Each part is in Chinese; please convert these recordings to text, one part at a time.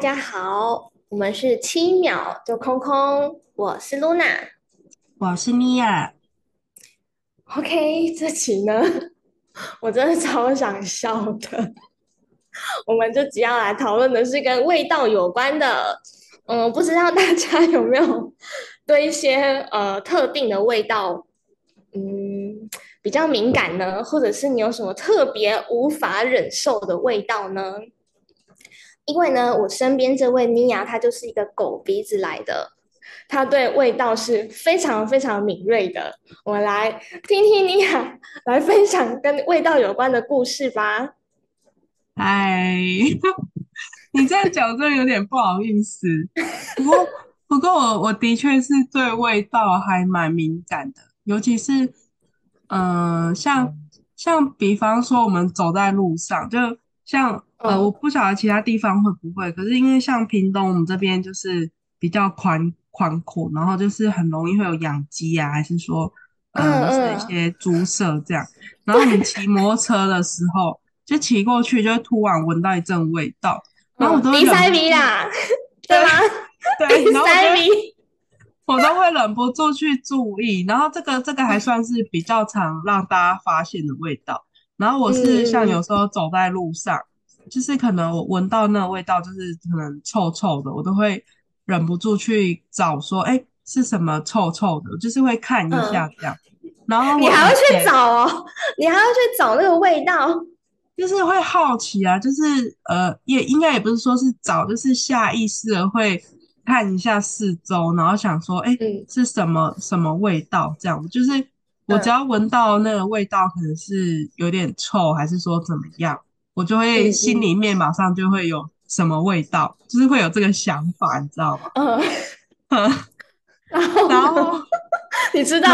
家好，我们是7秒就空空，我是 Luna， 我是 Mia。OK， 这期呢，我真的超想笑的。我们这集要来讨论的是跟味道有关的，不知道大家有没有对一些特定的味道，比较敏感呢，或者是你有什么特别无法忍受的味道呢？因为呢，我身边这位妮娅，她就是一个狗鼻子来的，她对味道是非常非常敏锐的。我们来听听妮娅来分享跟味道有关的故事吧。嗨，你这样讲真的有点不好意思。不过我的确是对味道还蛮敏感的，尤其是像比方说我们走在路上，就像。我不晓得其他地方会不会，可是因为像屏东我们这边就是比较宽阔，然后就是很容易会有养鸡啊，还是说是一些猪舍这样。然后我们骑摩托车的时候，就骑过去就突然闻到一阵味道，然后我都会鼻塞啦，对吗？对，鼻塞鼻，我都会忍不住去注意。然后这个还算是比较常让大家发现的味道。然后我是像有时候走在路上。就是可能我闻到那个味道，就是可能臭臭的，我都会忍不住去找说，是什么臭臭的，就是会看一下这样。然后你还会去找哦，你还会去找那个味道，就是会好奇啊，就是也应该也不是说是找，就是下意识的会看一下四周，然后想说，是什么味道这样。就是我只要闻到那个味道，可能是有点臭，还是说怎么样。我就会心里面马上就会有什么味道，就是会有这个想法，你知道吗？然后你知道，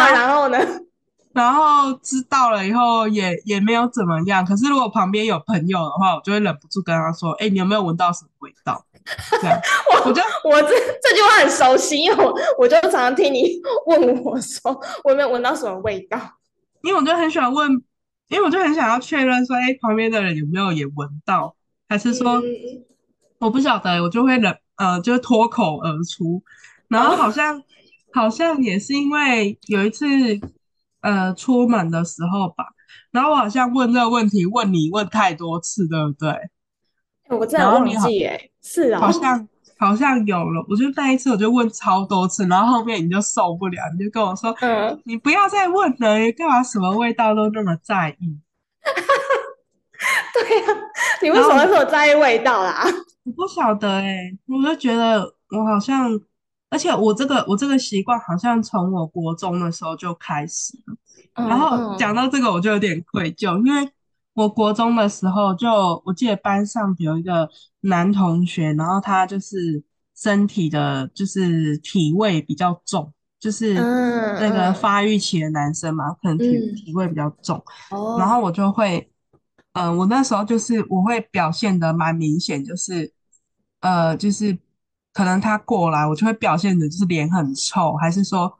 然后知道了以后也没有怎么样。可是如果旁边有朋友的话，我就会忍不住跟他说：“你有没有闻到什么味道？”这样，我这句话很熟悉，因为我就常常听你问我说：“我有没有闻到什么味道？”因为我就很喜欢问。因为我就很想要确认说，旁边的人有没有也闻到，还是说我不晓得，我就会就脱口而出。然后好像也是因为有一次出门的时候吧，然后我好像问这个问题问你问太多次，对不对？我真的忘记是啊，好像有了，我就那一次我就问超多次，然后后面你就受不了，你就跟我说，你不要再问了，你干嘛什么味道都那么在意？对啊，你为什么会那么在意味道啦？我不晓得我就觉得我好像，而且我这个习惯好像从我国中的时候就开始了。然后讲到这个我就有点愧疚，因为我国中的时候就我记得班上有一个男同学，然后他就是身体的就是体味比较重，就是那个发育期的男生嘛，可能体味比较重。然后我就会我那时候就是我会表现得蛮明显，就是就是可能他过来我就会表现得就是脸很臭，还是说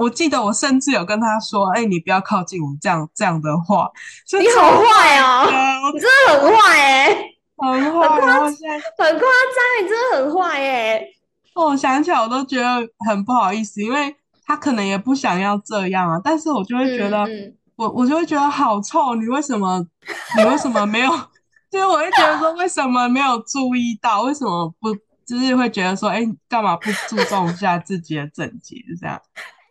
我记得我甚至有跟他说你不要靠近我这样的话。你好坏哦，你真的很坏很坏，很夸张，你真的很坏我想起来我都觉得很不好意思，因为他可能也不想要这样啊，但是我就会觉得我就会觉得好臭，你为什么没有就是我会觉得说为什么没有注意到，为什么不就是会觉得说，干嘛不注重一下自己的整洁这样？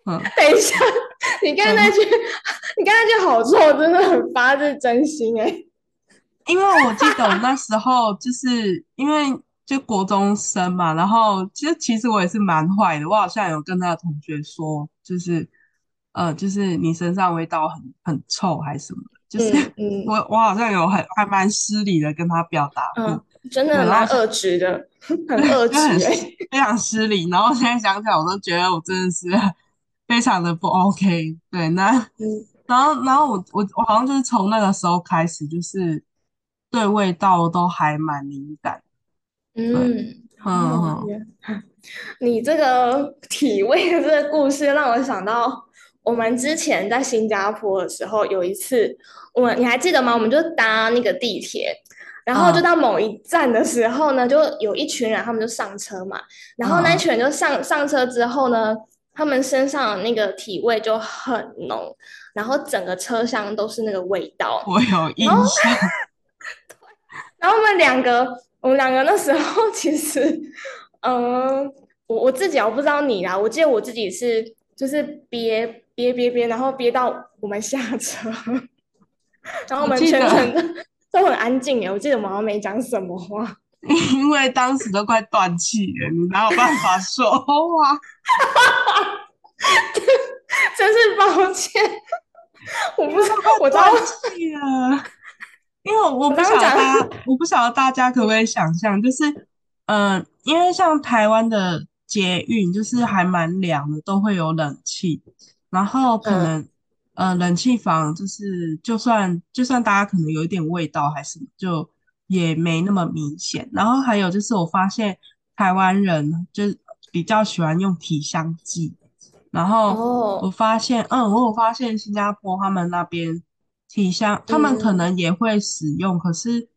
等一下，你刚才那句好臭，真的很发自真心因为我记得我那时候就是因为就国中生嘛，然后其实我也是蛮坏的，我好像有跟他的同学说，就是你身上味道很臭还是什么的，就是我好像有还蛮失礼的跟他表达过。真的蛮恶质的，很恶质非常失礼。然后现在想起来，我都觉得我真的是非常的不 OK。对，然后我好像就是从那个时候开始，就是对味道都还蛮敏感。你这个体味的这个故事让我想到，我们之前在新加坡的时候有一次，你还记得吗？我们就搭那个地铁。然后就到某一站的时候呢，就有一群人他们就上车嘛，然后那群人就上车之后呢，他们身上的那个体味就很浓，然后整个车厢都是那个味道。我有印象。然后我们两个那时候其实，我自己我不知道你啦，我记得我自己是就是憋，然后憋到我们下车，然后我们全程都很安静耶。我记得我好像没讲什么话，因为当时都快断气了，你哪有办法说话？真是抱歉，我不知道，我断气了。因为我不晓得大家可不可以想象，就是因为像台湾的捷运就是还蛮凉的，都会有冷气，然后可能冷气房就是就算大家可能有一点味道还是就也没那么明显。然后还有就是我发现台湾人就比较喜欢用体香剂，然后我发现我发现新加坡他们那边体香他们可能也会使用，可是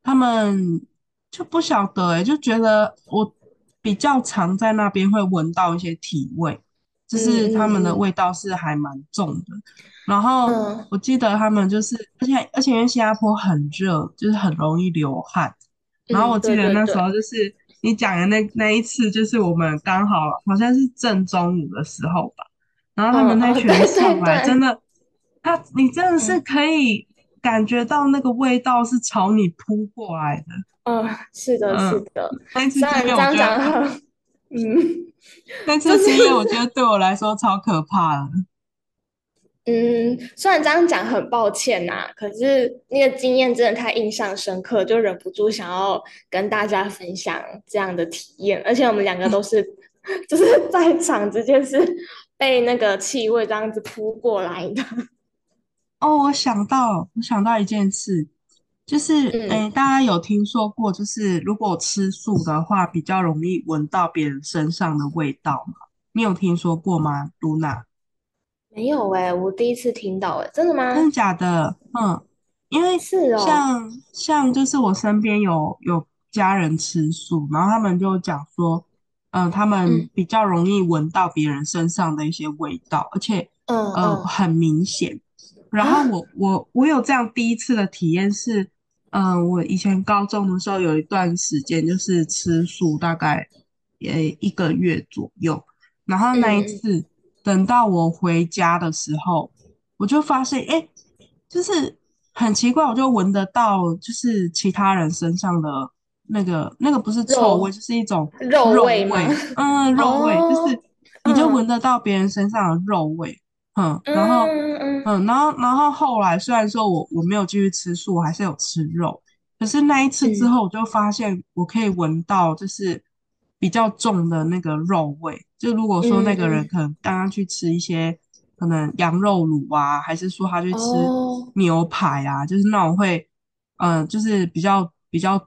他们就不晓得就觉得我比较常在那边会闻到一些体味，就是他们的味道是还蛮重的。然后我记得他们就是而且因为新加坡很热，就是很容易流汗。然后我记得那时候就是你讲的那一次，就是我们刚好像是正中午的时候吧，然后他们那群人上来真的你真的是可以感觉到那个味道是朝你扑过来的。是的。那次经验我觉得，那次经验我觉得对我来说超可怕的。虽然这样讲很抱歉可是那个经验真的太印象深刻，就忍不住想要跟大家分享这样的体验。而且我们两个都是就是在场直接是被那个气味这样子扑过来的。我想到一件事，就是大家有听说过，就是如果吃素的话比较容易闻到别人身上的味道吗？你有听说过吗 Luna？ 没有我第一次听到真的吗？真的假的？因为像就是我身边有家人吃素，然后他们就讲说他们比较容易闻到别人身上的一些味道，而且很明显。然后我有这样第一次的体验是我以前高中的时候有一段时间就是吃素，大概一个月左右。然后那一次等到我回家的时候，我就发现就是很奇怪，我就闻得到就是其他人身上的那个不是臭味，就是一种肉味嘛。肉味就是你就闻得到别人身上的肉味。然后后来虽然说我没有继续吃素，我还是有吃肉，可是那一次之后我就发现我可以闻到就是比较重的那个肉味。就如果说那个人可能刚刚去吃一些可能羊肉卤啊，还是说他去吃牛排啊，就是那种会就是比较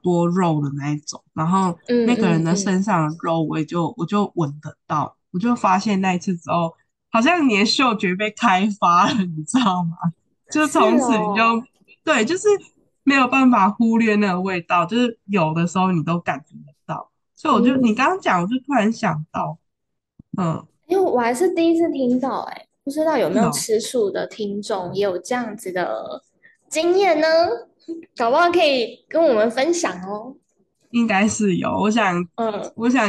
多肉的那一种，然后那个人的身上的肉味我就闻得到。我就发现那一次之后好像你的嗅觉被开发了，你知道吗？就从此你就对，就是没有办法忽略那个味道，就是有的时候你都感觉得到。所以我就你刚刚讲，我就突然想到，因为我还是第一次听到，不知道有没有吃素的听众也有这样子的经验呢？搞不好可以跟我们分享哦。应该是有，我想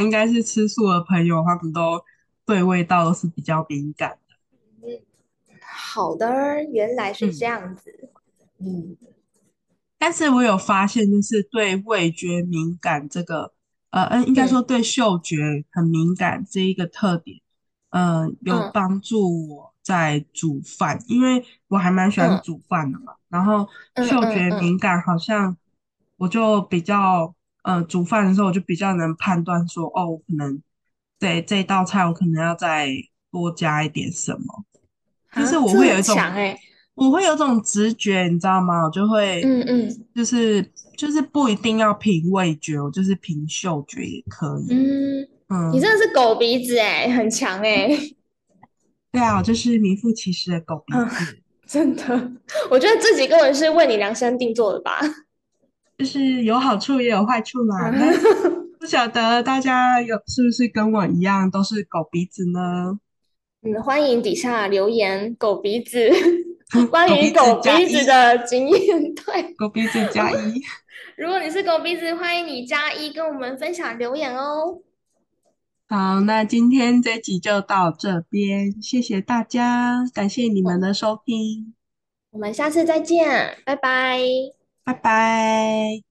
应该是吃素的朋友他们都对味道都是比较敏感的。好的，原来是这样子。但是我有发现，就是对味觉敏感这个，应该说对嗅觉很敏感这一个特点，有帮助我在煮饭，因为我还蛮喜欢煮饭的嘛。然后嗅觉敏感，好像我就比较，煮饭的时候我就比较能判断说，我可能。对这道菜，我可能要再多加一点什么，就是我会有一种直觉，你知道吗？我就会，就是不一定要凭味觉，我就是凭嗅觉也可以。你真的是狗鼻子很强对啊，我就是名副其实的狗鼻子，真的。我觉得这几个人是为你量身定做的吧？就是有好处也有坏处啦。不晓得大家是不是跟我一样都是狗鼻子呢？欢迎底下留言狗鼻子，关于狗鼻子的经验，对，狗鼻子加一。如果你是狗鼻子，欢迎你加一跟我们分享留言哦。好，那今天这集就到这边，谢谢大家，感谢你们的收听，我们下次再见，拜拜，拜拜。